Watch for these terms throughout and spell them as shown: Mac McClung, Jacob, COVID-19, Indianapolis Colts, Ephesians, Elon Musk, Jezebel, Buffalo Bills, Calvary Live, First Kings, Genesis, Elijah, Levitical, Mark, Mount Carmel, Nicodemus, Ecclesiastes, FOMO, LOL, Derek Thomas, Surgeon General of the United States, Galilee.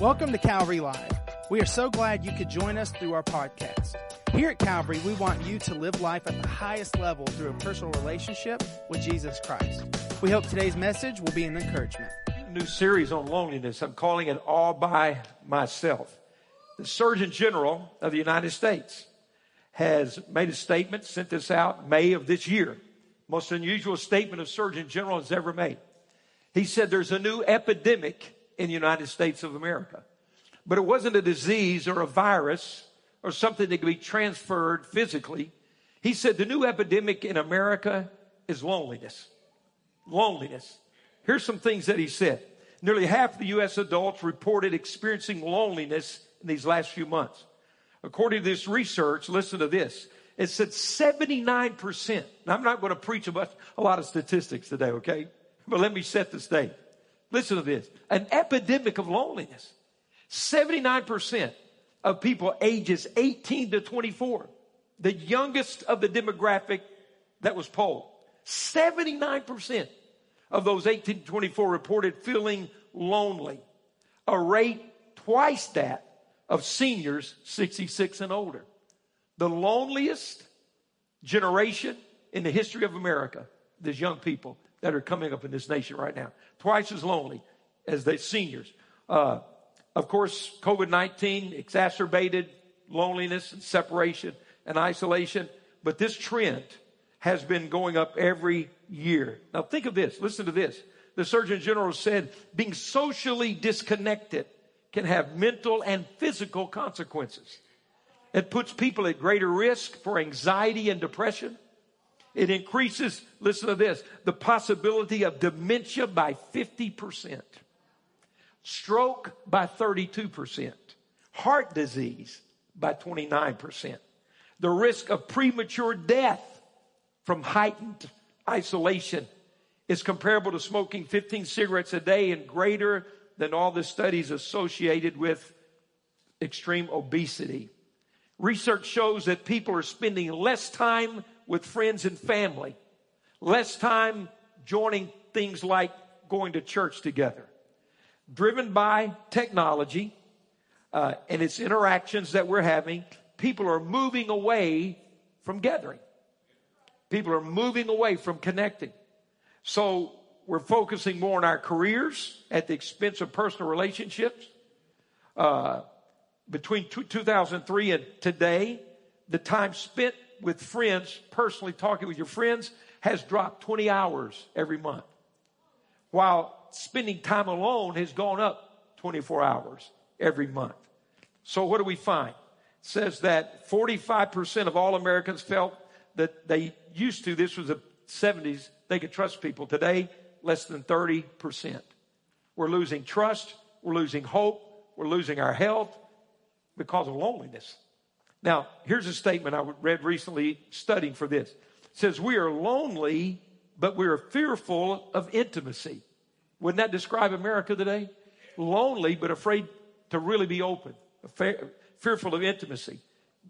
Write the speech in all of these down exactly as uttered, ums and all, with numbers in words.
Welcome to Calvary Live. We are so glad you could join us through our podcast. Here at Calvary, we want you to live life at the highest level through a personal relationship with Jesus Christ. We hope today's message will be an encouragement. New series on loneliness. I'm calling it All by Myself. The Surgeon General of the United States has made a statement, sent this out May of this year. Most unusual statement a Surgeon General has ever made. He said there's a new epidemic in the United States of America. But it wasn't a disease or a virus or something that could be transferred physically. He said the new epidemic in America is loneliness. Loneliness. Here's some things that he said. Nearly half of the U S adults reported experiencing loneliness in these last few months. According to this research, listen to this. It said seventy-nine percent. Now, I'm not going to preach about a lot of statistics today, okay? But let me set the stage. Listen to this. An epidemic of loneliness. seventy-nine percent of people ages eighteen to twenty-four, the youngest of the demographic that was polled. seventy-nine percent of those eighteen to twenty-four reported feeling lonely, a rate twice that of seniors sixty-six and older. The loneliest generation in the history of America, these young people that are coming up in this nation right now. Twice as lonely as the seniors. Uh, of course, COVID nineteen exacerbated loneliness and separation and isolation. But this trend has been going up every year. Now think of this. Listen to this. The Surgeon General said being socially disconnected can have mental and physical consequences. It puts people at greater risk for anxiety and depression. It increases, listen to this, the possibility of dementia by fifty percent, stroke by thirty-two percent, heart disease by twenty-nine percent, the risk of premature death from heightened isolation is comparable to smoking fifteen cigarettes a day and greater than all the studies associated with extreme obesity. Research shows that people are spending less time with friends and family, less time joining things like going to church together. Driven by technology uh, and its interactions that we're having, people are moving away from gathering. People are moving away from connecting. So we're focusing more on our careers at the expense of personal relationships. Uh, between t- two thousand three and today, the time spent with friends, personally talking with your friends, has dropped twenty hours every month, while spending time alone has gone up twenty-four hours every month. So what do we find? It says that forty-five percent of all Americans felt that they used to, this was the seventies, they could trust people. Today, less than thirty percent. We're losing trust. We're losing hope. We're losing our health because of loneliness. Now, here's a statement I read recently studying for this. It says, we are lonely, but we are fearful of intimacy. Wouldn't that describe America today? Lonely, but afraid to really be open. Fearful of intimacy.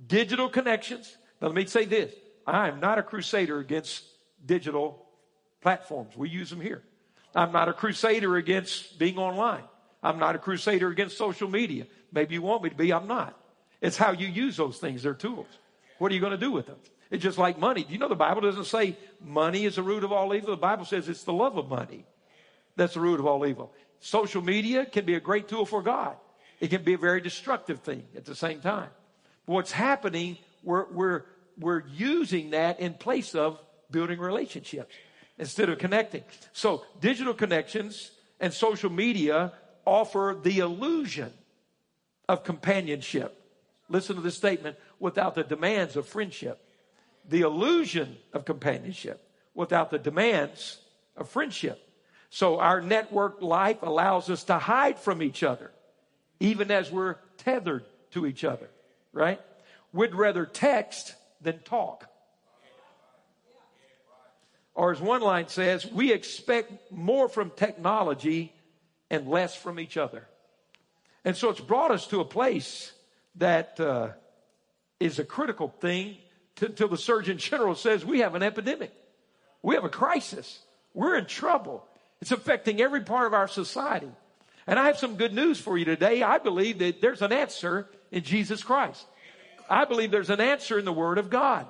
Digital connections. Now, let me say this. I am not a crusader against digital platforms. We use them here. I'm not a crusader against being online. I'm not a crusader against social media. Maybe you want me to be. I'm not. It's how you use those things. They're tools. What are you going to do with them? It's just like money. Do you know the Bible doesn't say money is the root of all evil? The Bible says it's the love of money that's the root of all evil. Social media can be a great tool for God. It can be a very destructive thing at the same time. But what's happening, we're, we're, we're using that in place of building relationships instead of connecting. So digital connections and social media offer the illusion of companionship. Listen to this statement, without the demands of friendship. The illusion of companionship without the demands of friendship. So our network life allows us to hide from each other, even as we're tethered to each other, right? We'd rather text than talk. Or as one line says, we expect more from technology and less from each other. And so it's brought us to a place that uh, is a critical thing until the Surgeon General says we have an epidemic. We have a crisis. We're in trouble. It's affecting every part of our society. And I have some good news for you today. I believe that there's an answer in Jesus Christ. I believe there's an answer in the Word of God.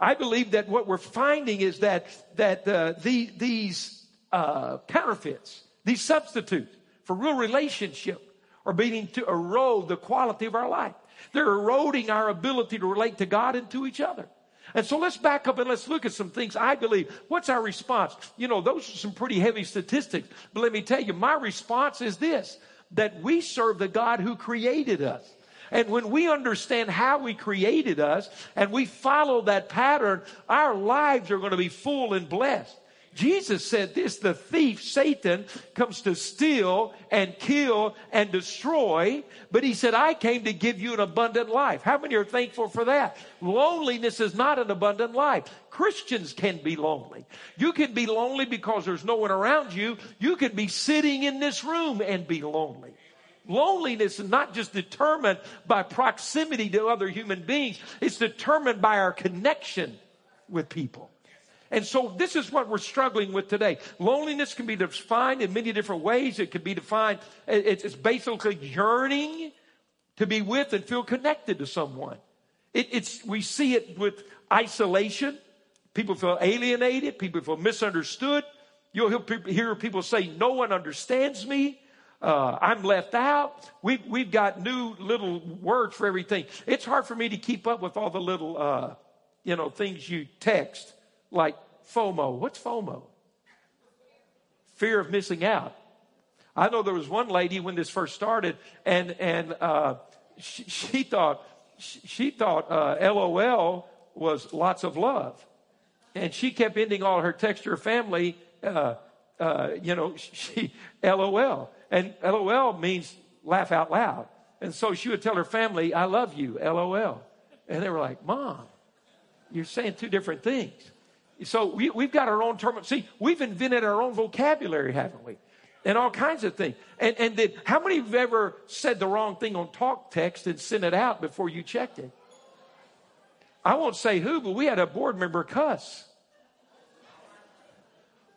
I believe that what we're finding is that that uh, the, these uh, counterfeits, these substitutes for real relationship, are beginning to erode the quality of our life. They're eroding our ability to relate to God and to each other. And so let's back up and let's look at some things I believe. What's our response? You know, those are some pretty heavy statistics. But let me tell you, my response is this, that we serve the God who created us. And when we understand how we created us and we follow that pattern, our lives are going to be full and blessed. Jesus said this, the thief, Satan, comes to steal and kill and destroy. But he said, I came to give you an abundant life. How many are thankful for that? Loneliness is not an abundant life. Christians can be lonely. You can be lonely because there's no one around you. You can be sitting in this room and be lonely. Loneliness is not just determined by proximity to other human beings. It's determined by our connection with people. And so this is what we're struggling with today. Loneliness can be defined in many different ways. It can be defined, it's basically yearning to be with and feel connected to someone. It, it's we see it with isolation. People feel alienated. People feel misunderstood. You'll hear people say, no one understands me. Uh, I'm left out. We've, we've got new little words for everything. It's hard for me to keep up with all the little, uh, you know, things you text. Like FOMO. What's FOMO? Fear of missing out. I know there was one lady when this first started, and and uh, she, she thought she, she thought uh, LOL was lots of love, and she kept ending all her texts to her family. Uh, uh, you know, she LOL, and LOL means laugh out loud, and so she would tell her family, "I love you, LOL," and they were like, "Mom, you're saying two different things." So we, we've got our own term. See, we've invented our own vocabulary, haven't we? And all kinds of things. And and then, how many of you have ever said the wrong thing on talk text and sent it out before you checked it? I won't say who, but we had a board member cuss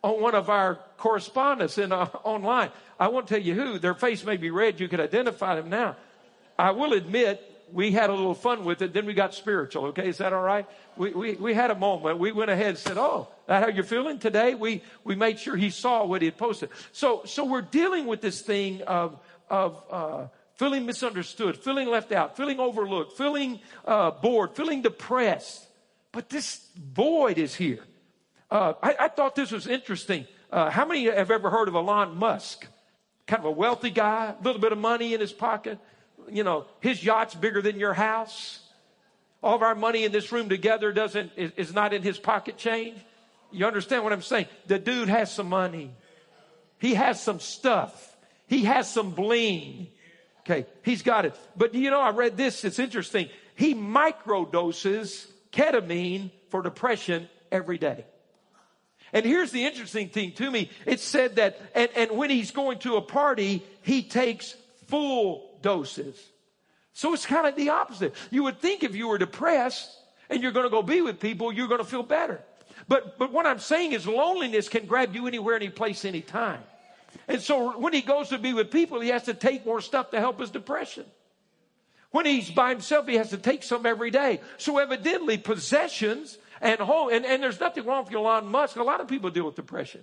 on one of our correspondents in uh, online. I won't tell you who. Their face may be red. You can identify them now. I will admit, we had a little fun with it. Then we got spiritual. Okay, is that all right? We we, we had a moment. We went ahead and said, "Oh, is that how you're feeling today?" We we made sure he saw what he had posted. So so we're dealing with this thing of of uh, feeling misunderstood, feeling left out, feeling overlooked, feeling uh, bored, feeling depressed. But this void is here. Uh, I, I thought this was interesting. Uh, how many have ever heard of Elon Musk? Kind of a wealthy guy, a little bit of money in his pocket. You know, his yacht's bigger than your house. All of our money in this room together doesn't is, is not in his pocket change. You understand what I'm saying? The dude has some money. He has some stuff. He has some bling. Okay, he's got it. But, you know, I read this. It's interesting. He microdoses ketamine for depression every day. And here's the interesting thing to me. It said that, and, and when he's going to a party, he takes full doses. So it's kind of the opposite. You would think if you were depressed and you're going to go be with people, you're going to feel better. But but what I'm saying is loneliness can grab you anywhere, any place, any time. And so when he goes to be with people, he has to take more stuff to help his depression. When he's by himself, he has to take some every day. So evidently, possessions and home, and, and there's nothing wrong with Elon Musk. A lot of people deal with depression.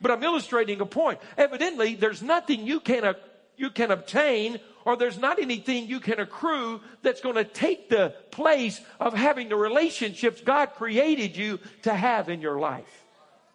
But I'm illustrating a point. Evidently, there's nothing you can you can obtain, or there's not anything you can accrue that's going to take the place of having the relationships God created you to have in your life.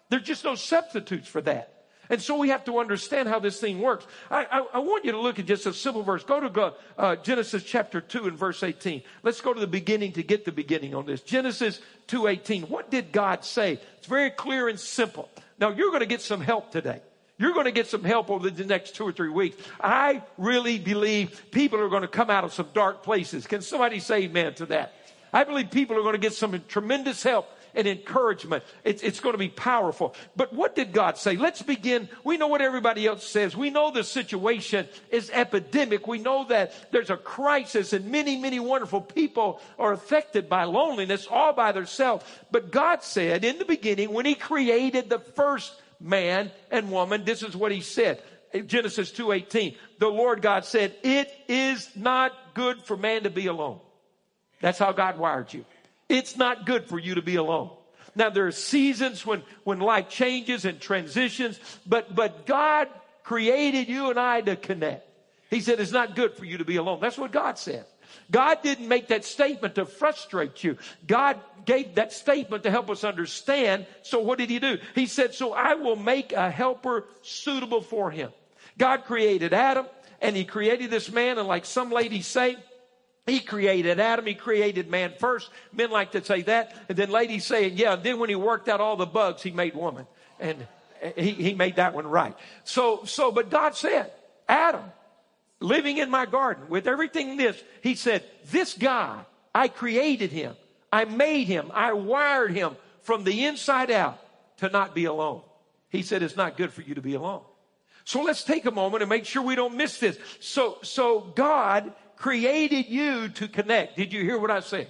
There's just no substitutes for that. And so we have to understand how this thing works. I, I, I want you to look at just a simple verse. Go to uh, Genesis chapter two and verse eighteen. Let's go to the beginning to get the beginning on this. Genesis two eighteen. What did God say? It's very clear and simple. Now, you're going to get some help today. You're going to get some help over the next two or three weeks. I really believe people are going to come out of some dark places. Can somebody say amen to that? I believe people are going to get some tremendous help and encouragement. It's, it's going to be powerful. But what did God say? Let's begin. We know what everybody else says. We know the situation is epidemic. We know that there's a crisis and many, many wonderful people are affected by loneliness all by themselves. But God said in the beginning, when he created the first man and woman, this is what he said. Genesis two eighteen, the Lord God said, it is not good for man to be alone. That's how God wired you. It's not good for you to be alone. Now, there are seasons when, when life changes and transitions, but, but God created you and I to connect. He said, it's not good for you to be alone. That's what God said. God didn't make that statement to frustrate you. God gave that statement to help us understand. So what did he do? He said, so I will make a helper suitable for him. God created Adam, and he created this man. And like some ladies say, he created Adam. He created man first. Men like to say that. And then ladies say, yeah, and then when he worked out all the bugs, he made woman. And he, he made that one right. So, so, but God said, Adam, living in my garden with everything this, he said, this guy, I created him. I made him. I wired him from the inside out to not be alone. He said, it's not good for you to be alone. So let's take a moment and make sure we don't miss this. So, so God created you to connect. Did you hear what I said?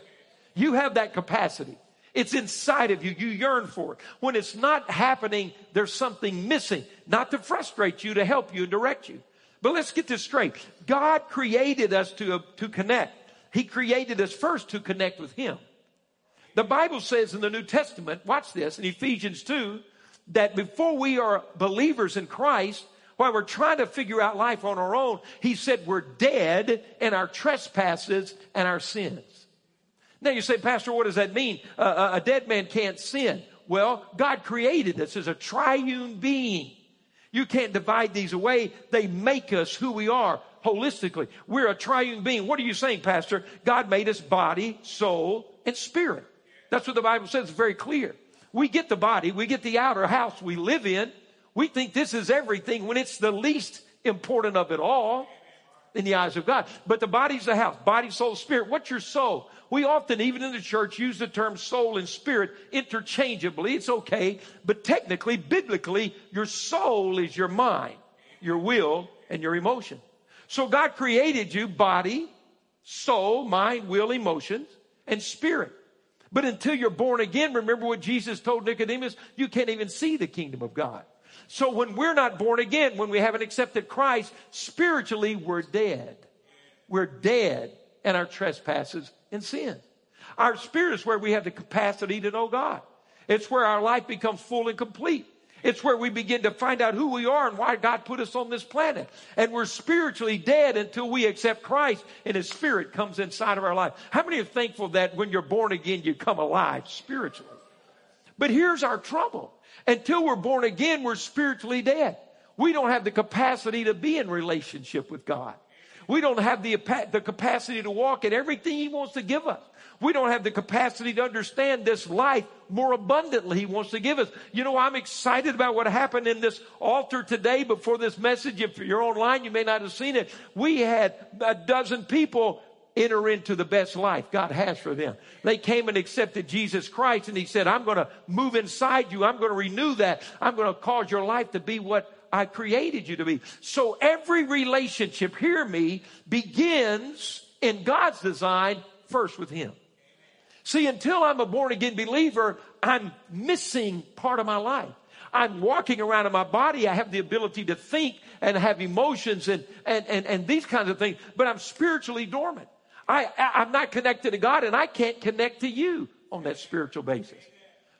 You have that capacity. It's inside of you. You yearn for it. When it's not happening, there's something missing, not to frustrate you, to help you and direct you. But let's get this straight. God created us to, uh, to connect. He created us first to connect with him. The Bible says in the New Testament, watch this, in Ephesians two, that before we are believers in Christ, while we're trying to figure out life on our own, he said we're dead in our trespasses and our sins. Now you say, Pastor, what does that mean? Uh, a dead man can't sin. Well, God created us as a triune being. You can't divide these away. They make us who we are holistically. We're a triune being. What are you saying, Pastor? God made us body, soul, and spirit. That's what the Bible says. It's very clear. We get the body. We get the outer house we live in. We think this is everything when it's the least important of it all in the eyes of God. But the body's the house. Body, soul, spirit. What's your soul? We often, even in the church, use the term soul and spirit interchangeably. It's okay, but technically, biblically, your soul is your mind, your will, and your emotion. So God created you body, soul, mind, will, emotions, and spirit. But until you're born again, remember what Jesus told Nicodemus, you can't even see the kingdom of God. So when we're not born again, when we haven't accepted Christ, spiritually, we're dead. We're dead in our trespasses and sin. Our spirit is where we have the capacity to know God. It's where our life becomes full and complete. It's where we begin to find out who we are and why God put us on this planet. And we're spiritually dead until we accept Christ and his spirit comes inside of our life. How many are thankful that when you're born again, you come alive spiritually? But here's our trouble. Until we're born again, we're spiritually dead. We don't have the capacity to be in relationship with God. We don't have the, the capacity to walk in everything he wants to give us. We don't have the capacity to understand this life more abundantly he wants to give us. You know, I'm excited about what happened in this altar today before this message. If you're online, you may not have seen it. We had a dozen people enter into the best life God has for them. They came and accepted Jesus Christ, and he said, I'm going to move inside you. I'm going to renew that. I'm going to cause your life to be what I created you to be. So every relationship, hear me, begins in God's design first with him. See, until I'm a born again believer, I'm missing part of my life. I'm walking around in my body. I have the ability to think and have emotions and, and, and, and these kinds of things, but I'm spiritually dormant. I, I, I'm not connected to God, and I can't connect to you on that spiritual basis.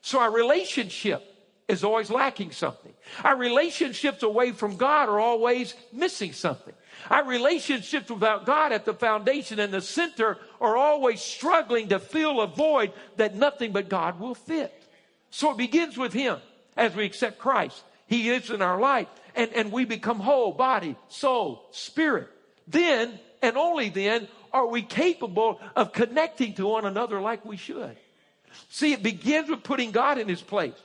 So our relationship is always lacking something. Our relationships away from God are always missing something. Our relationships without God at the foundation and the center are always struggling to fill a void that nothing but God will fit. So it begins with him as we accept Christ. He is in our life, and, and we become whole, body, soul, spirit. Then, and only then, are we capable of connecting to one another like we should. See, it begins with putting God in his place.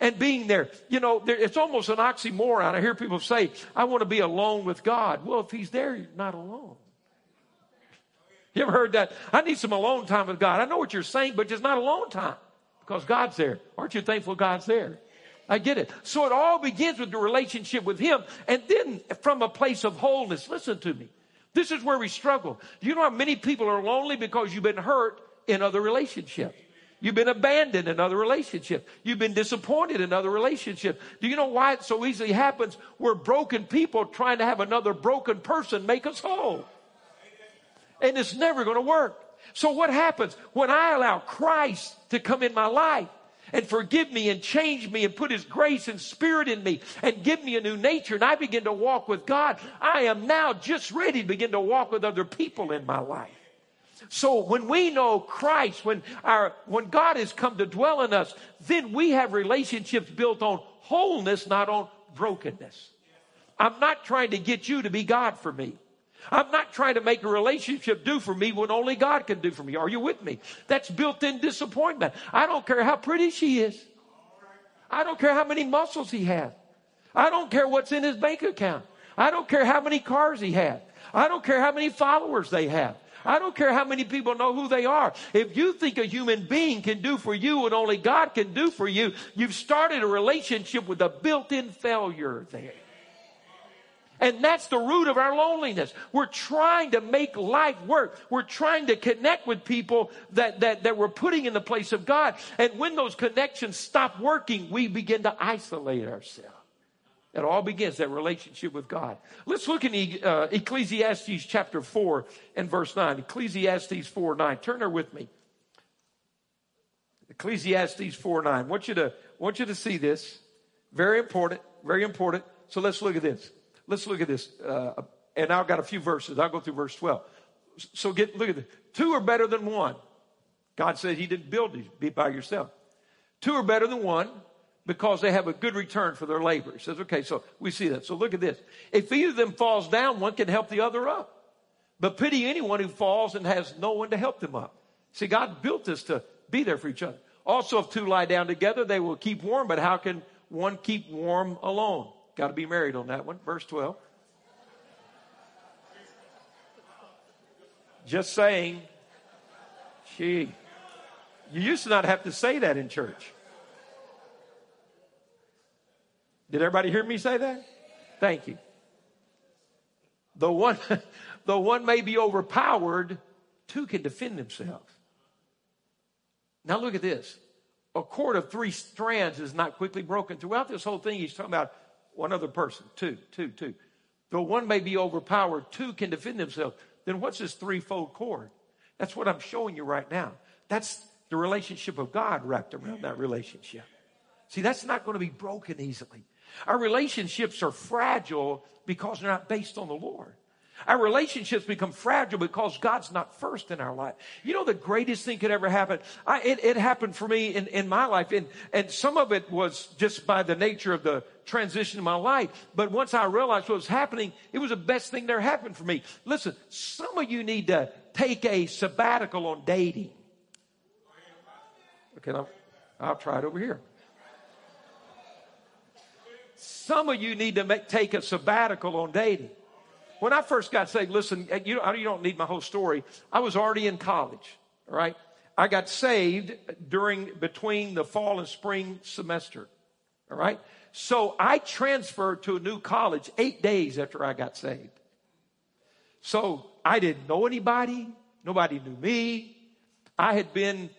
And being there, you know, there, it's almost an oxymoron. I hear people say, I want to be alone with God. Well, if he's there, you're not alone. You ever heard that? I need some alone time with God. I know what you're saying, but just not alone time because God's there. Aren't you thankful God's there? I get it. So it all begins with the relationship with him and then from a place of wholeness. Listen to me. This is where we struggle. Do you know how many people are lonely because you've been hurt in other relationships? You've been abandoned in other relationships. You've been disappointed in other relationships. Do you know why it so easily happens? We're broken people trying to have another broken person make us whole. And it's never going to work. So what happens when I allow Christ to come in my life and forgive me and change me and put His grace and Spirit in me and give me a new nature, and I begin to walk with God? I am now just ready to begin to walk with other people in my life. So when we know Christ, when our when God has come to dwell in us, then we have relationships built on wholeness, not on brokenness. I'm not trying to get you to be God for me. I'm not trying to make a relationship do for me what only God can do for me. Are you with me? That's built-in disappointment. I don't care how pretty she is. I don't care how many muscles he has. I don't care what's in his bank account. I don't care how many cars he has. I don't care how many followers they have. I don't care how many people know who they are. If you think a human being can do for you what only God can do for you, you've started a relationship with a built-in failure there. And that's the root of our loneliness. We're trying to make life work. We're trying to connect with people that, that, that we're putting in the place of God. And when those connections stop working, we begin to isolate ourselves. It all begins, that relationship with God. Let's look in e- uh, Ecclesiastes chapter four and verse nine. Ecclesiastes four nine. Turn there with me. Ecclesiastes four nine. I want you to, want you to see this. Very important. Very important. So let's look at this. Let's look at this. Uh, and I've got a few verses. I'll go through verse twelve. So get look at this. Two are better than one. God said He didn't build you. Be by yourself. Two are better than one, because they have a good return for their labor. He says, okay, so we see that. So look at this. If either of them falls down, one can help the other up. But pity anyone who falls and has no one to help them up. See, God built us to be there for each other. Also, if two lie down together, they will keep warm. But how can one keep warm alone? Got to be married on that one. Verse twelve. Just saying. Gee. You used to not have to say that in church. Did everybody hear me say that? Thank you. Though one, though one may be overpowered, two can defend themselves. Now look at this. A cord of three strands is not quickly broken. Throughout this whole thing, he's talking about one other person. Two, two, two. Though one may be overpowered, two can defend themselves. Then what's this threefold cord? That's what I'm showing you right now. That's the relationship of God wrapped around that relationship. See, that's not going to be broken easily. Our relationships are fragile because they're not based on the Lord. Our relationships become fragile because God's not first in our life. You know, the greatest thing could ever happen. I, it, it happened for me in, in my life. And, and some of it was just by the nature of the transition in my life. But once I realized what was happening, it was the best thing that ever happened for me. Listen, some of you need to take a sabbatical on dating. Okay, I'll, I'll try it over here. Some of you need to make, take a sabbatical on dating. When I first got saved, listen, you don't, you don't need my whole story. I was already in college, all right? I got saved during between the fall and spring semester, all right? So I transferred to a new college eight days after I got saved. So I didn't know anybody. Nobody knew me. I had been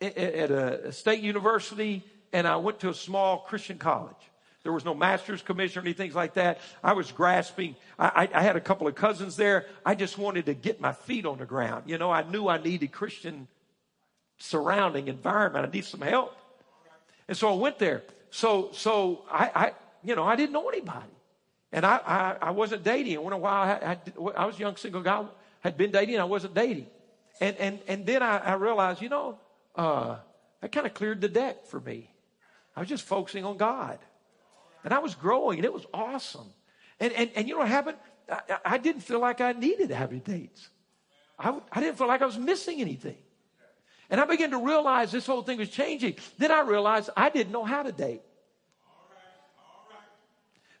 at a state university, and I went to a small Christian college. There was no master's commission or anything like that. I was grasping. I, I, I had a couple of cousins there. I just wanted to get my feet on the ground. You know, I knew I needed Christian surrounding environment. I needed some help. And so I went there. So, so I, I you know, I didn't know anybody. And I, I, I wasn't dating. And went a while. I, I, I was a young single guy. Had been dating. I wasn't dating. And, and, and then I, I realized, you know, uh, that kind of cleared the deck for me. I was just focusing on God. And I was growing, and it was awesome. And and, and you know what happened? I, I didn't feel like I needed to have any dates. I, I didn't feel like I was missing anything. And I began to realize this whole thing was changing. Then I realized I didn't know how to date. All right, all right.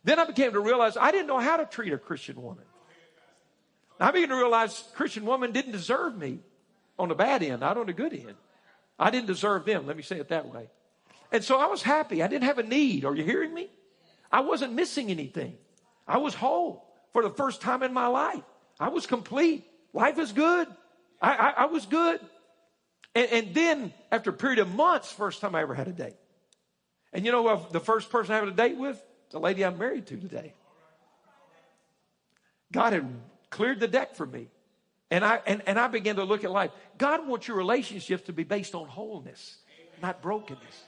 Then I began to realize I didn't know how to treat a Christian woman. And I began to realize Christian women didn't deserve me on the bad end, not on the good end. I didn't deserve them. Let me say it that way. And so I was happy. I didn't have a need. Are you hearing me? I wasn't missing anything. I was whole for the first time in my life. I was complete. Life is good. I, I, I was good. And, and then after a period of months, first time I ever had a date. And you know, the first person I had a date with, the lady I'm married to today. God had cleared the deck for me. And I, and, and I began to look at life. God wants your relationships to be based on wholeness, not brokenness.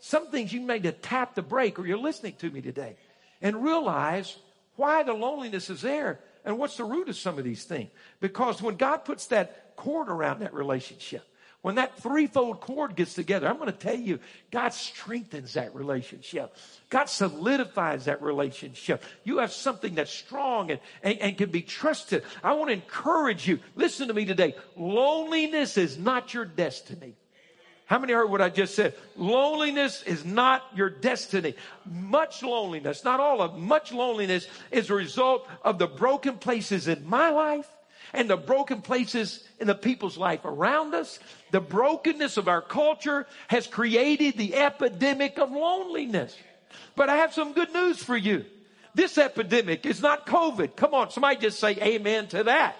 Some things you need to tap the brake, or you're listening to me today, and realize why the loneliness is there and what's the root of some of these things. Because when God puts that cord around that relationship, when that threefold cord gets together, I'm going to tell you, God strengthens that relationship. God solidifies that relationship. You have something that's strong and, and, and can be trusted. I want to encourage you. Listen to me today. Loneliness is not your destiny. How many heard what I just said? Loneliness is not your destiny. Much loneliness, not all of it, much loneliness is a result of the broken places in my life, and the broken places in the people's life around us. The brokenness of our culture has created the epidemic of loneliness. But I have some good news for you. This epidemic is not COVID. Come on, somebody just say amen to that.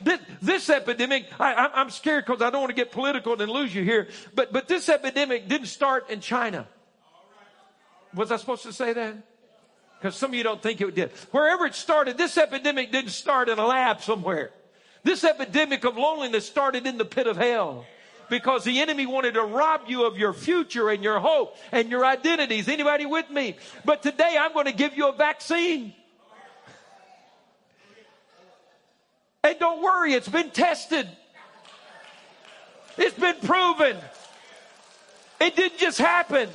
this, this epidemic, I, I'm scared because I don't want to get political and lose you here. But, but this epidemic didn't start in China. Was I supposed to say that? Because some of you don't think it did. Wherever it started, this epidemic didn't start in a lab somewhere. This epidemic of loneliness started in the pit of hell, because the enemy wanted to rob you of your future and your hope and your identities. Anybody with me? But today I'm going to give you a vaccine. And don't worry, it's been tested. It's been proven. It didn't just happen.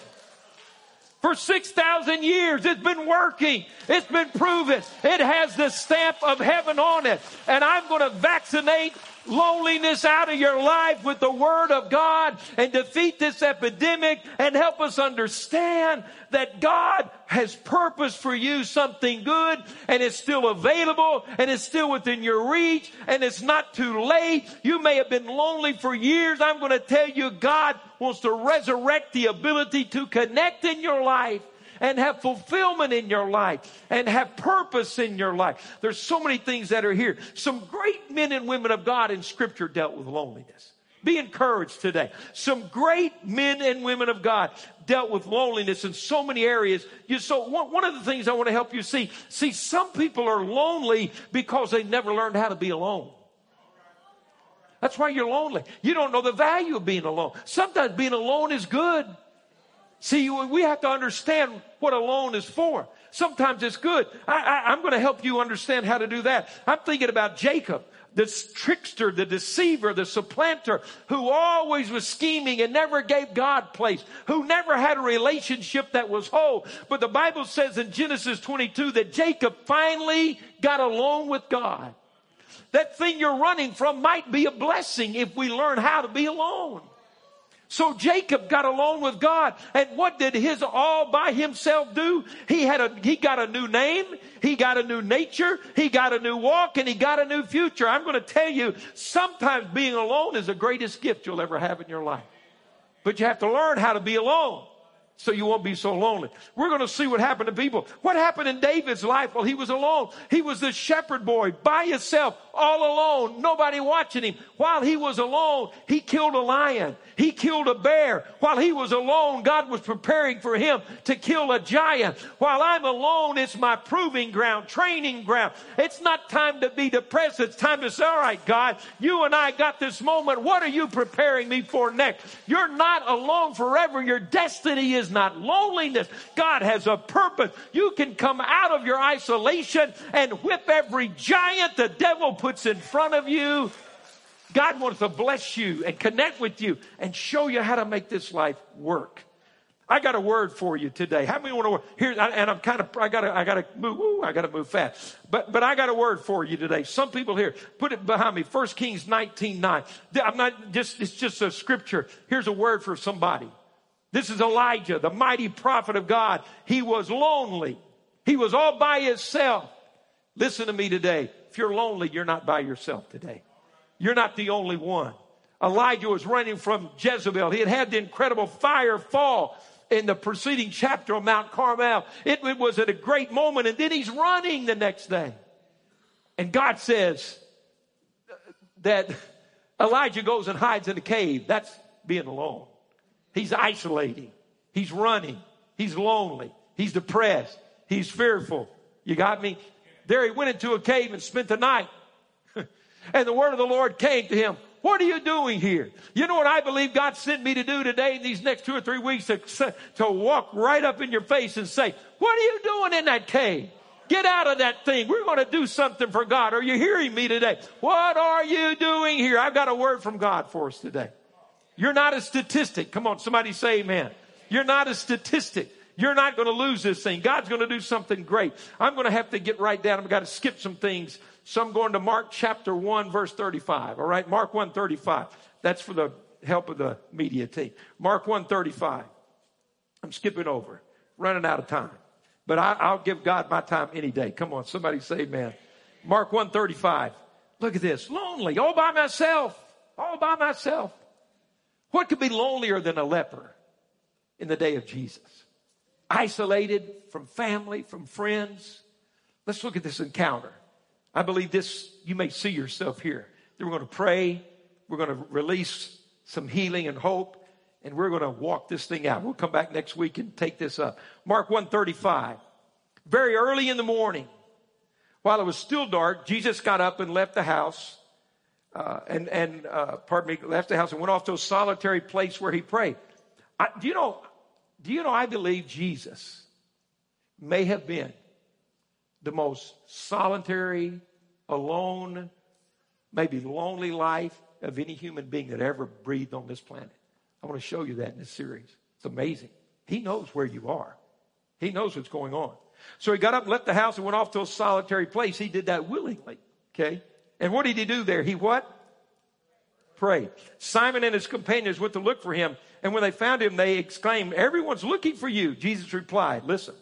For six thousand years, it's been working. It's been proven. It has the stamp of heaven on it. And I'm going to vaccinate loneliness out of your life with the Word of God, and defeat this epidemic, and help us understand that God has purpose for you, something good, and it's still available, and it's still within your reach, and it's not too late. You may have been lonely for years. I'm going to tell you, God wants to resurrect the ability to connect in your life, and have fulfillment in your life, and have purpose in your life. There's so many things that are here. Some great men and women of God in Scripture dealt with loneliness. Be encouraged today. Some great men and women of God dealt with loneliness in so many areas. You, so one, one of the things I want to help you see, see, some people are lonely because they never learned how to be alone. That's why you're lonely. You don't know the value of being alone. Sometimes being alone is good. See, we have to understand what alone is for. Sometimes it's good. I, I, I'm going to help you understand how to do that. I'm thinking about Jacob, the trickster, the deceiver, the supplanter, who always was scheming and never gave God place, who never had a relationship that was whole. But the Bible says in Genesis twenty-two that Jacob finally got alone with God. That thing you're running from might be a blessing if we learn how to be alone. So Jacob got alone with God, and what did his all by himself do? He had a, he got a new name, he got a new nature, he got a new walk, and he got a new future. I'm going to tell you, sometimes being alone is the greatest gift you'll ever have in your life. But you have to learn how to be alone, so you won't be so lonely. We're going to see what happened to people. What happened in David's life while he was alone? He was the shepherd boy by himself, all alone, nobody watching him. While he was alone, he killed a lion. He killed a bear. While he was alone, God was preparing for him to kill a giant. While I'm alone, it's my proving ground, training ground. It's not time to be depressed. It's time to say, all right, God, you and I got this moment. What are you preparing me for next? You're not alone forever. Your destiny is Is not loneliness. God has a purpose. You can come out of your isolation and whip every giant the devil puts in front of you. God wants to bless you and connect with you and show you how to make this life work. I got a word for you today. How many want to work? Here, and I'm kind of, I got to, I got to move, ooh, I got to move fast. But, but I got a word for you today. Some people here, put it behind me. First Kings nineteen nine. I'm not just, it's just a scripture. Here's a word for somebody. This is Elijah, the mighty prophet of God. He was lonely. He was all by himself. Listen to me today. If you're lonely, you're not by yourself today. You're not the only one. Elijah was running from Jezebel. He had had the incredible fire fall in the preceding chapter of Mount Carmel. It, it was at a great moment, and then he's running the next day. And God says that Elijah goes and hides in a cave. That's being alone. He's isolating. He's running. He's lonely. He's depressed. He's fearful. You got me? There he went into a cave and spent the night. And the word of the Lord came to him. What are you doing here? You know what I believe God sent me to do today in these next two or three weeks? To, to walk right up in your face and say, what are you doing in that cave? Get out of that thing. We're going to do something for God. Are you hearing me today? What are you doing here? I've got a word from God for us today. You're not a statistic. Come on, somebody say amen. You're not a statistic. You're not going to lose this thing. God's going to do something great. I'm going to have to get right down. I've got to skip some things. So I'm going to Mark chapter one, verse thirty-five. All right, Mark one, thirty-five. That's for the help of the media team. Mark one, thirty-five. I'm skipping over, running out of time. But I, I'll give God my time any day. Come on, somebody say amen. Mark one, thirty-five. Look at this. Lonely, all by myself, all by myself. What could be lonelier than a leper in the day of Jesus? Isolated from family, from friends. Let's look at this encounter. I believe this, you may see yourself here. Then we're going to pray. We're going to release some healing and hope. And we're going to walk this thing out. We'll come back next week and take this up. Mark one thirty-five. Very early in the morning, while it was still dark, Jesus got up and left the house. Uh, and, and uh, pardon me, left the house and went off to a solitary place where he prayed. I, do you know, do you know, I believe Jesus may have been the most solitary, alone, maybe lonely life of any human being that ever breathed on this planet. I want to show you that in this series. It's amazing. He knows where you are. He knows what's going on. So he got up, left the house, and went off to a solitary place. He did that willingly, okay? And what did he do there? He what? Prayed. Simon and his companions went to look for him, and when they found him, they exclaimed, "Everyone's looking for you." Jesus replied, "Listen,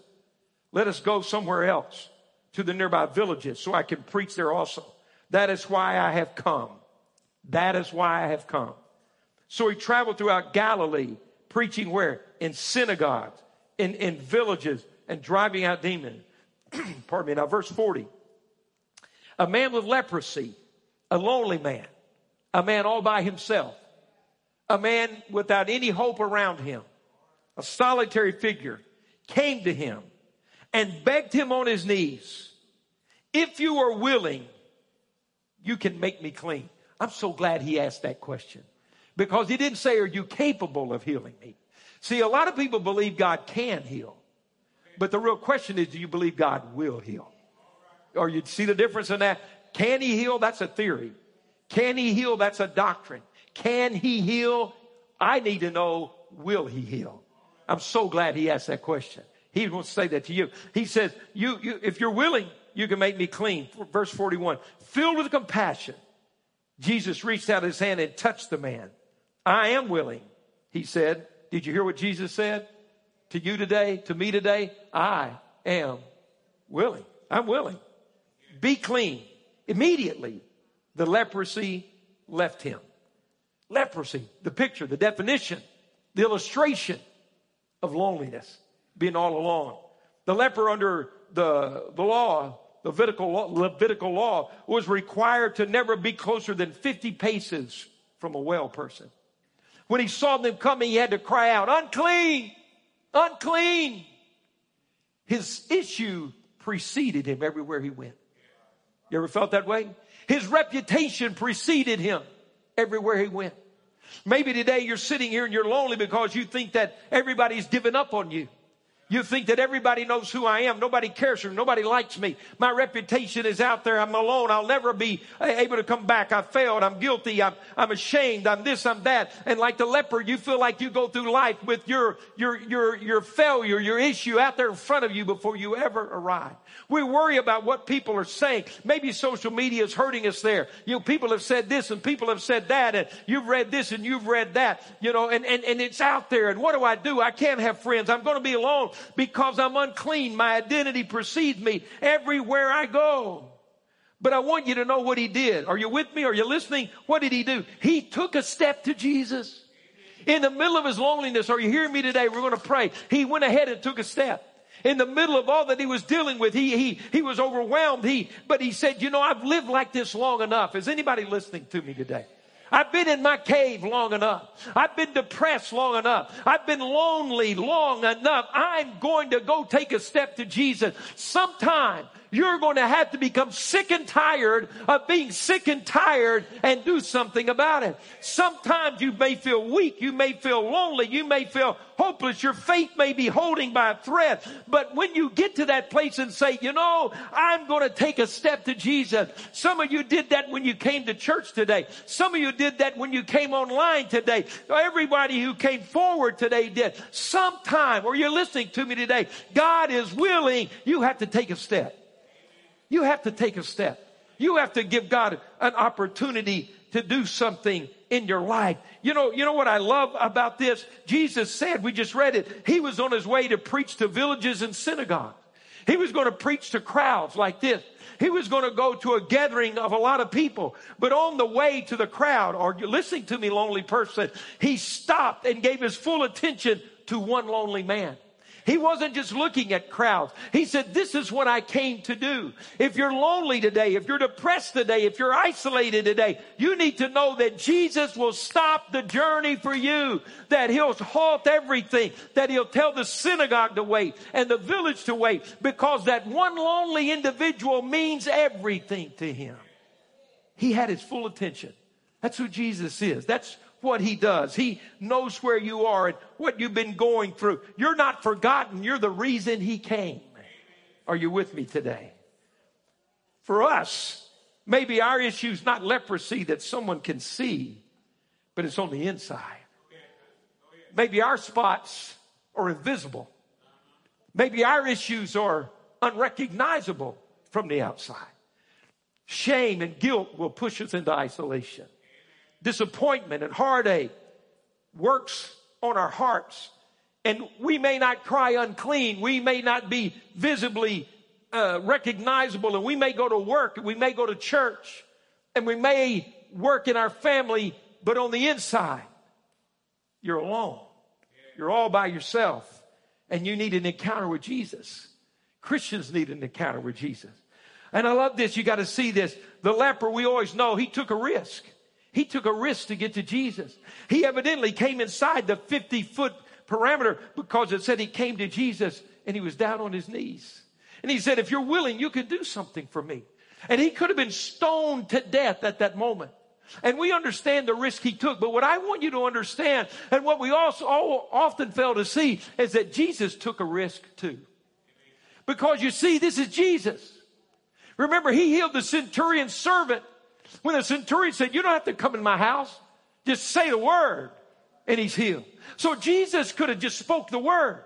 let us go somewhere else to the nearby villages so I can preach there also. That is why I have come. That is why I have come." So he traveled throughout Galilee, preaching where? In synagogues, in, in villages, and driving out demons. Pardon me. Now, verse forty. A man with leprosy, a lonely man, a man all by himself, a man without any hope around him, a solitary figure, came to him and begged him on his knees, "If you are willing, you can make me clean." I'm so glad he asked that question. Because he didn't say, "Are you capable of healing me?" See, a lot of people believe God can heal. But the real question is, do you believe God will heal? Or you see the difference in that? Can he heal? That's a theory. Can he heal? That's a doctrine. Can he heal? I need to know, will he heal? I'm so glad he asked that question. He wants to say that to you. He says, you, you, if you're willing, you can make me clean. Verse forty-one, filled with compassion, Jesus reached out his hand and touched the man. "I am willing," he said. Did you hear what Jesus said to you today, to me today? I am willing. I'm willing. Be clean. Immediately, the leprosy left him. Leprosy, the picture, the definition, the illustration of loneliness, being all alone. The leper under the, the law, Levitical law, Levitical law, was required to never be closer than fifty paces from a well person. When he saw them coming, he had to cry out, "Unclean! Unclean!" His issue preceded him everywhere he went. You ever felt that way? His reputation preceded him everywhere he went. Maybe today you're sitting here and you're lonely because you think that everybody's given up on you. You think that everybody knows who I am. Nobody cares for me. Nobody likes me. My reputation is out there. I'm alone. I'll never be able to come back. I failed. I'm guilty. I'm, I'm ashamed. I'm this, I'm that. And like the leper, you feel like you go through life with your, your, your, your failure, your issue out there in front of you before you ever arrive. We worry about what people are saying. Maybe social media is hurting us there. You know, people have said this and people have said that, and you've read this and you've read that, you know, and, and, and it's out there. And what do I do? I can't have friends. I'm going to be alone. Because I'm unclean, my identity precedes me everywhere I go. But I want you to know what he did. Are you with me? Are you listening? What did he do? He took a step to Jesus. In the middle of his loneliness, are you hearing me today? We're going to pray. He went ahead and took a step. In the middle of all that he was dealing with, he he he was overwhelmed. He but he said, "You know, I've lived like this long enough." Is anybody listening to me today? I've been in my cave long enough. I've been depressed long enough. I've been lonely long enough. I'm going to go take a step to Jesus. Sometime you're going to have to become sick and tired of being sick and tired and do something about it. Sometimes you may feel weak. You may feel lonely. You may feel hopeless. Your faith may be holding by a thread. But when you get to that place and say, you know, I'm going to take a step to Jesus. Some of you did that when you came to church today. Some of you did that when you came online today. Everybody who came forward today did. Sometime, or you're listening to me today, God is willing. You have to take a step. You have to take a step. You have to give God an opportunity to do something in your life. You know, you know what I love about this? Jesus said, we just read it, he was on his way to preach to villages and synagogues. He was going to preach to crowds like this. He was going to go to a gathering of a lot of people. But on the way to the crowd, or you're listening to me, lonely person, he stopped and gave his full attention to one lonely man. He wasn't just looking at crowds. He said, this is what I came to do. If you're lonely today, if you're depressed today, if you're isolated today, you need to know that Jesus will stop the journey for you, that he'll halt everything, that he'll tell the synagogue to wait and the village to wait, because that one lonely individual means everything to him. He had his full attention. That's who Jesus is. That's what he does. He knows where you are and what you've been going through. You're not forgotten. You're the reason he came. Are you with me today? For us, maybe our issue is not leprosy that someone can see, but it's on the inside. Maybe our spots are invisible. Maybe our issues are unrecognizable from the outside. Shame and guilt will push us into isolation. Disappointment and heartache works on our hearts. And we may not cry unclean. We may not be visibly uh, recognizable. And we may go to work. And we may go to church. And we may work in our family. But on the inside, you're alone. You're all by yourself. And you need an encounter with Jesus. Christians need an encounter with Jesus. And I love this. You got to see this. The leper, we always know, he took a risk. He took a risk to get to Jesus. He evidently came inside the fifty-foot parameter, because it said he came to Jesus and he was down on his knees. And he said, if you're willing, you can do something for me. And he could have been stoned to death at that moment. And we understand the risk he took. But what I want you to understand, and what we also all often fail to see, is that Jesus took a risk too. Because you see, this is Jesus. Remember, he healed the centurion's servant. When the centurion said, you don't have to come in my house. Just say the word and he's healed. So Jesus could have just spoke the word.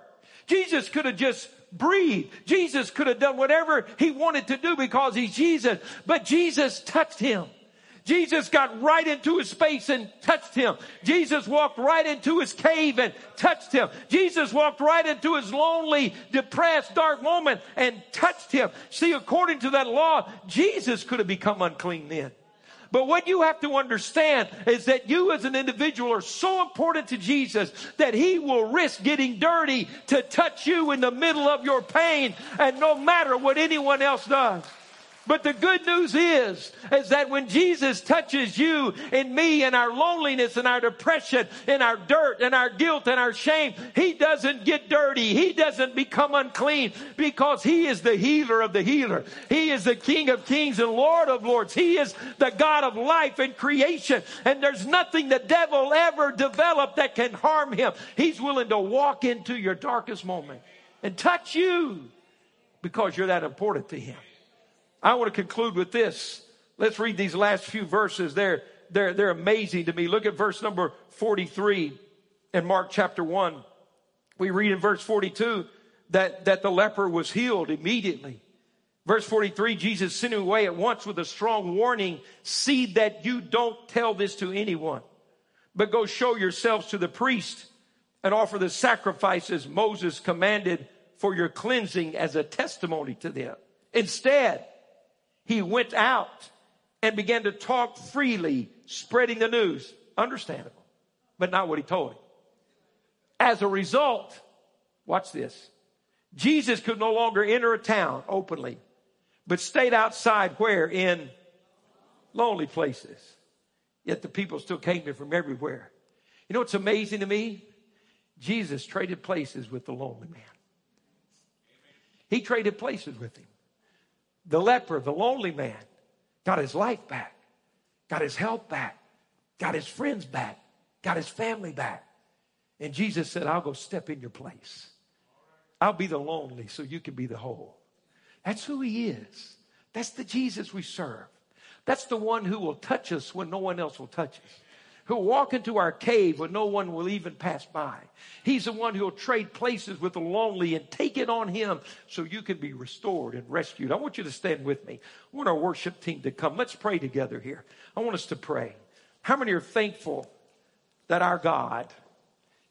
Jesus could have just breathed. Jesus could have done whatever he wanted to do because he's Jesus. But Jesus touched him. Jesus got right into his space and touched him. Jesus walked right into his cave and touched him. Jesus walked right into his lonely, depressed, dark moment and touched him. See, according to that law, Jesus could have become unclean then. But what you have to understand is that you as an individual are so important to Jesus that he will risk getting dirty to touch you in the middle of your pain, and no matter what anyone else does. But the good news is, is that when Jesus touches you and me in our loneliness and our depression and our dirt and our guilt and our shame, he doesn't get dirty. He doesn't become unclean, because he is the healer of the healer. He is the King of kings and Lord of lords. He is the God of life and creation. And there's nothing the devil ever developed that can harm him. He's willing to walk into your darkest moment and touch you because you're that important to him. I want to conclude with this. Let's read these last few verses. They're, they're, they're amazing to me. Look at verse number forty-three in Mark chapter one. We read in verse forty-two that, that the leper was healed immediately. Verse forty-three, Jesus sent him away at once with a strong warning. See that you don't tell this to anyone, but go show yourselves to the priest and offer the sacrifices Moses commanded for your cleansing as a testimony to them. Instead, he went out and began to talk freely, spreading the news. Understandable, but not what he told him. As a result, watch this. Jesus could no longer enter a town openly, but stayed outside where? In lonely places. Yet the people still came from everywhere. You know what's amazing to me? Jesus traded places with the lonely man. He traded places with him. The leper, the lonely man, got his life back, got his health back, got his friends back, got his family back. And Jesus said, I'll go step in your place. I'll be the lonely so you can be the whole. That's who he is. That's the Jesus we serve. That's the one who will touch us when no one else will touch us, who will walk into our cave when no one will even pass by. He's the one who will trade places with the lonely and take it on him so you can be restored and rescued. I want you to stand with me. I want our worship team to come. Let's pray together here. I want us to pray. How many are thankful that our God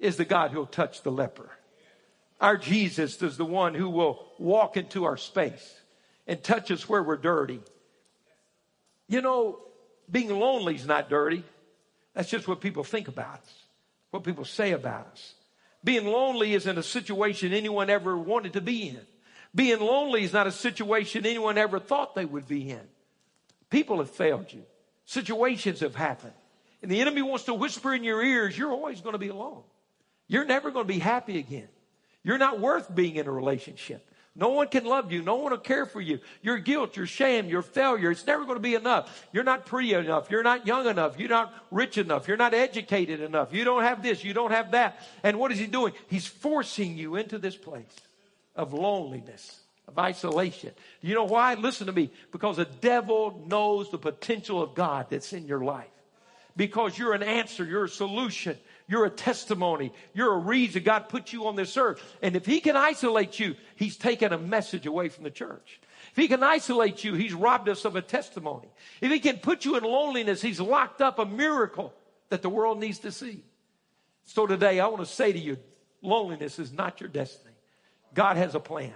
is the God who will touch the leper? Our Jesus is the one who will walk into our space and touch us where we're dirty. You know, being lonely is not dirty. That's just what people think about us, what people say about us. Being lonely isn't a situation anyone ever wanted to be in. Being lonely is not a situation anyone ever thought they would be in. People have failed you. Situations have happened. And the enemy wants to whisper in your ears, you're always going to be alone. You're never going to be happy again. You're not worth being in a relationship. No one can love you. No one will care for you. Your guilt, your shame, your failure, it's never going to be enough. You're not pretty enough. You're not young enough. You're not rich enough. You're not educated enough. You don't have this. You don't have that. And what is he doing? He's forcing you into this place of loneliness, of isolation. You know why? Listen to me. Because the devil knows the potential of God that's in your life. Because you're an answer. You're a solution. You're a testimony. You're a reason God put you on this earth. And if he can isolate you, he's taken a message away from the church. If he can isolate you, he's robbed us of a testimony. If he can put you in loneliness, he's locked up a miracle that the world needs to see. So today, I want to say to you, loneliness is not your destiny. God has a plan.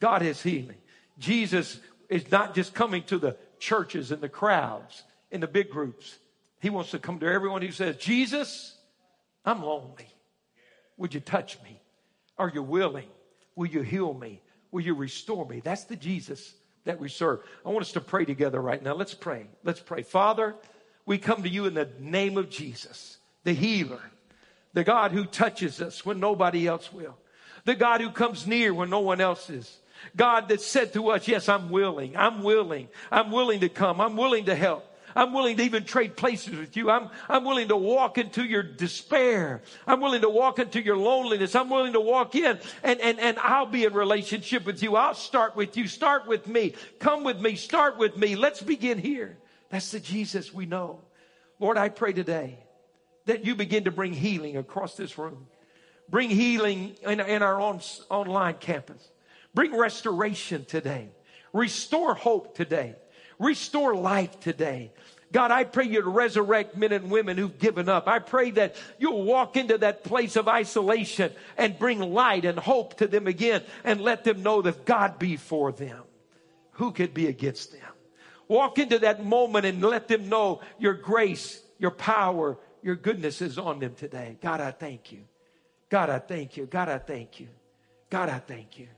God has healing. Jesus is not just coming to the churches and the crowds and the big groups. He wants to come to everyone who says, Jesus, I'm lonely. Would you touch me? Are you willing? Will you heal me? Will you restore me? That's the Jesus that we serve. I want us to pray together right now. Let's pray. Let's pray. Father, we come to you in the name of Jesus, the healer, the God who touches us when nobody else will, the God who comes near when no one else is, God that said to us, yes, I'm willing. I'm willing. I'm willing to come. I'm willing to help. I'm willing to even trade places with you. I'm, I'm willing to walk into your despair. I'm willing to walk into your loneliness. I'm willing to walk in and, and, and I'll be in relationship with you. I'll start with you. Start with me. Come with me. Start with me. Let's begin here. That's the Jesus we know. Lord, I pray today that you begin to bring healing across this room. Bring healing in, in our own online campus. Bring restoration today. Restore hope today. Restore life today. God, I pray you to resurrect men and women who've given up. I pray that you'll walk into that place of isolation and bring light and hope to them again and let them know that God be for them. Who could be against them? Walk into that moment and let them know your grace, your power, your goodness is on them today. God, I thank you. God, I thank you. God, I thank you. God, I thank you.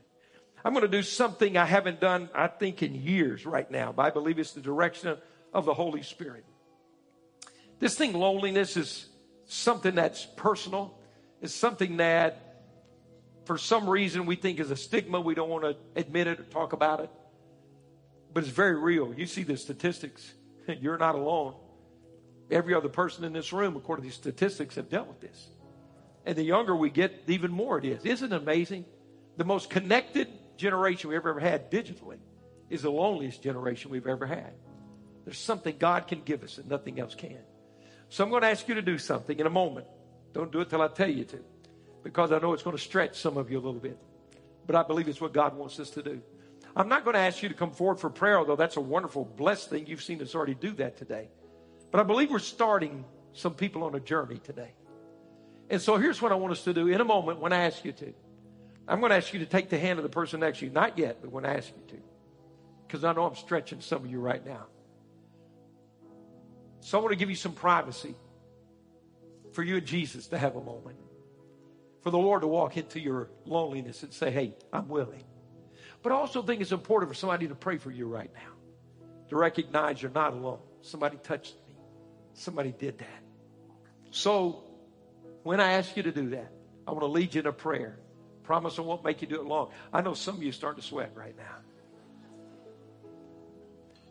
I'm going to do something I haven't done, I think, in years right now. But I believe it's the direction of the Holy Spirit. This thing, loneliness, is something that's personal. It's something that, for some reason, we think is a stigma. We don't want to admit it or talk about it. But it's very real. You see the statistics. You're not alone. Every other person in this room, according to these statistics, have dealt with this. And the younger we get, even more it is. Isn't it amazing? The most connected generation we've ever had digitally is the loneliest generation we've ever had. There's something God can give us that nothing else can. So I'm going to ask you to do something in a moment. Don't do it till I tell you to, because I know it's going to stretch some of you a little bit, but I believe it's what God wants us to do. I'm not going to ask you to come forward for prayer, although that's a wonderful, blessed thing. You've seen us already do that today, but I believe we're starting some people on a journey today. And so here's what I want us to do in a moment when I ask you to. I'm going to ask you to take the hand of the person next to you. Not yet, but when I ask you to. Because I know I'm stretching some of you right now. So I want to give you some privacy for you and Jesus to have a moment. For the Lord to walk into your loneliness and say, hey, I'm willing. But I also think it's important for somebody to pray for you right now. To recognize you're not alone. Somebody touched me. Somebody did that. So when I ask you to do that, I want to lead you in a prayer. Promise I won't make you do it long. I know some of you are starting to sweat right now.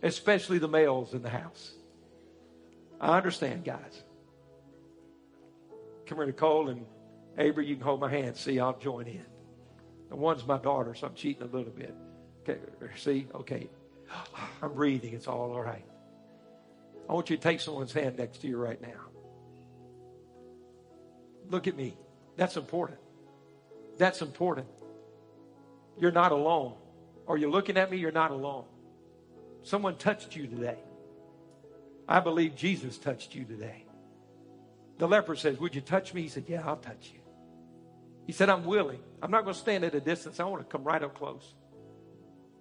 Especially the males in the house. I understand, guys. Come here, Nicole and Avery, you can hold my hand. See, I'll join in. The one's my daughter, so I'm cheating a little bit. Okay, see? Okay. I'm breathing. It's all all right. I want you to take someone's hand next to you right now. Look at me. That's important. That's important. You're not alone. Are you looking at me? You're not alone. Someone touched you today. I believe Jesus touched you today. The leper says, would you touch me? He said, yeah, I'll touch you. He said, I'm willing. I'm not going to stand at a distance. I want to come right up close.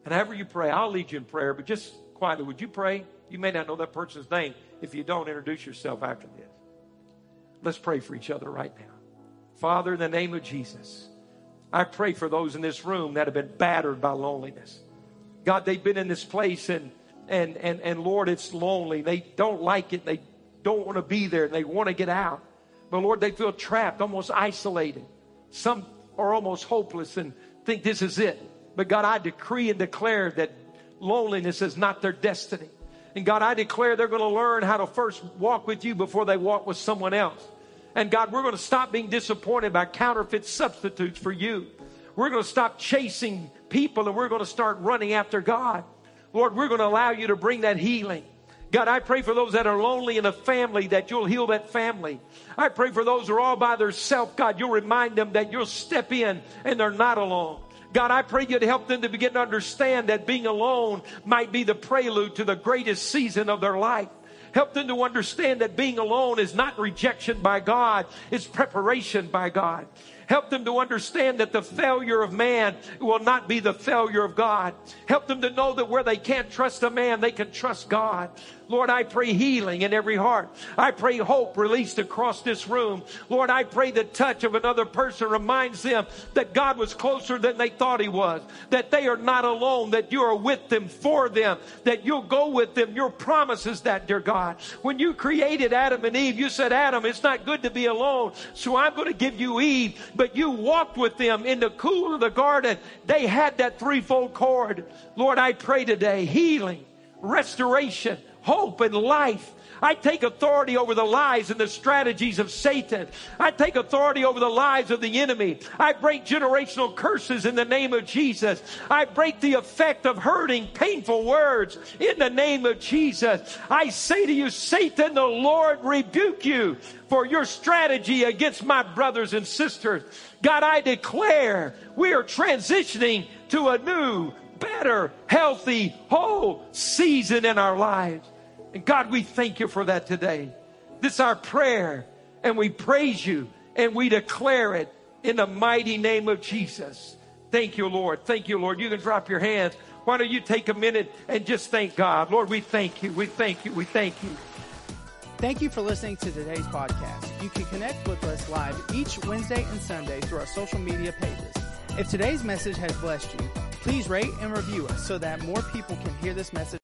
And however you pray, I'll lead you in prayer, but just quietly, would you pray? You may not know that person's name. If you don't, introduce yourself after this. Let's pray for each other right now. Father, in the name of Jesus, I pray for those in this room that have been battered by loneliness. God, they've been in this place, and and and and Lord, it's lonely. They don't like it. They don't want to be there. They want to get out. But Lord, they feel trapped, almost isolated. Some are almost hopeless and think this is it. But God, I decree and declare that loneliness is not their destiny. And God, I declare they're going to learn how to first walk with you before they walk with someone else. And God, we're going to stop being disappointed by counterfeit substitutes for you. We're going to stop chasing people, and we're going to start running after God. Lord, we're going to allow you to bring that healing. God, I pray for those that are lonely in a family, that you'll heal that family. I pray for those who are all by themselves, God, you'll remind them that you'll step in and they're not alone. God, I pray you'd help them to begin to understand that being alone might be the prelude to the greatest season of their life. Help them to understand that being alone is not rejection by God, it's preparation by God. Help them to understand that the failure of man will not be the failure of God. Help them to know that where they can't trust a man, they can trust God. Lord, I pray healing in every heart. I pray hope released across this room. Lord, I pray the touch of another person reminds them that God was closer than they thought he was, that they are not alone, that you are with them, for them, that you'll go with them. Your promise is that, dear God. When you created Adam and Eve, you said, Adam, it's not good to be alone, so I'm going to give you Eve. But you walked with them in the cool of the garden. They had that threefold cord. Lord, I pray today, healing, restoration, hope, and life. I take authority over the lies and the strategies of Satan. I take authority over the lies of the enemy. I break generational curses in the name of Jesus. I break the effect of hurting, painful words in the name of Jesus. I say to you, Satan, the Lord rebuke you for your strategy against my brothers and sisters. God, I declare we are transitioning to a new, better, healthy, whole season in our lives. And God, we thank you for that today. This is our prayer, and we praise you, and we declare it in the mighty name of Jesus. Thank you, Lord. Thank you, Lord. You can drop your hands. Why don't you take a minute and just thank God. Lord, we thank you. We thank you. We thank you. Thank you for listening to today's podcast. You can connect with us live each Wednesday and Sunday through our social media pages. If today's message has blessed you, please rate and review us so that more people can hear this message.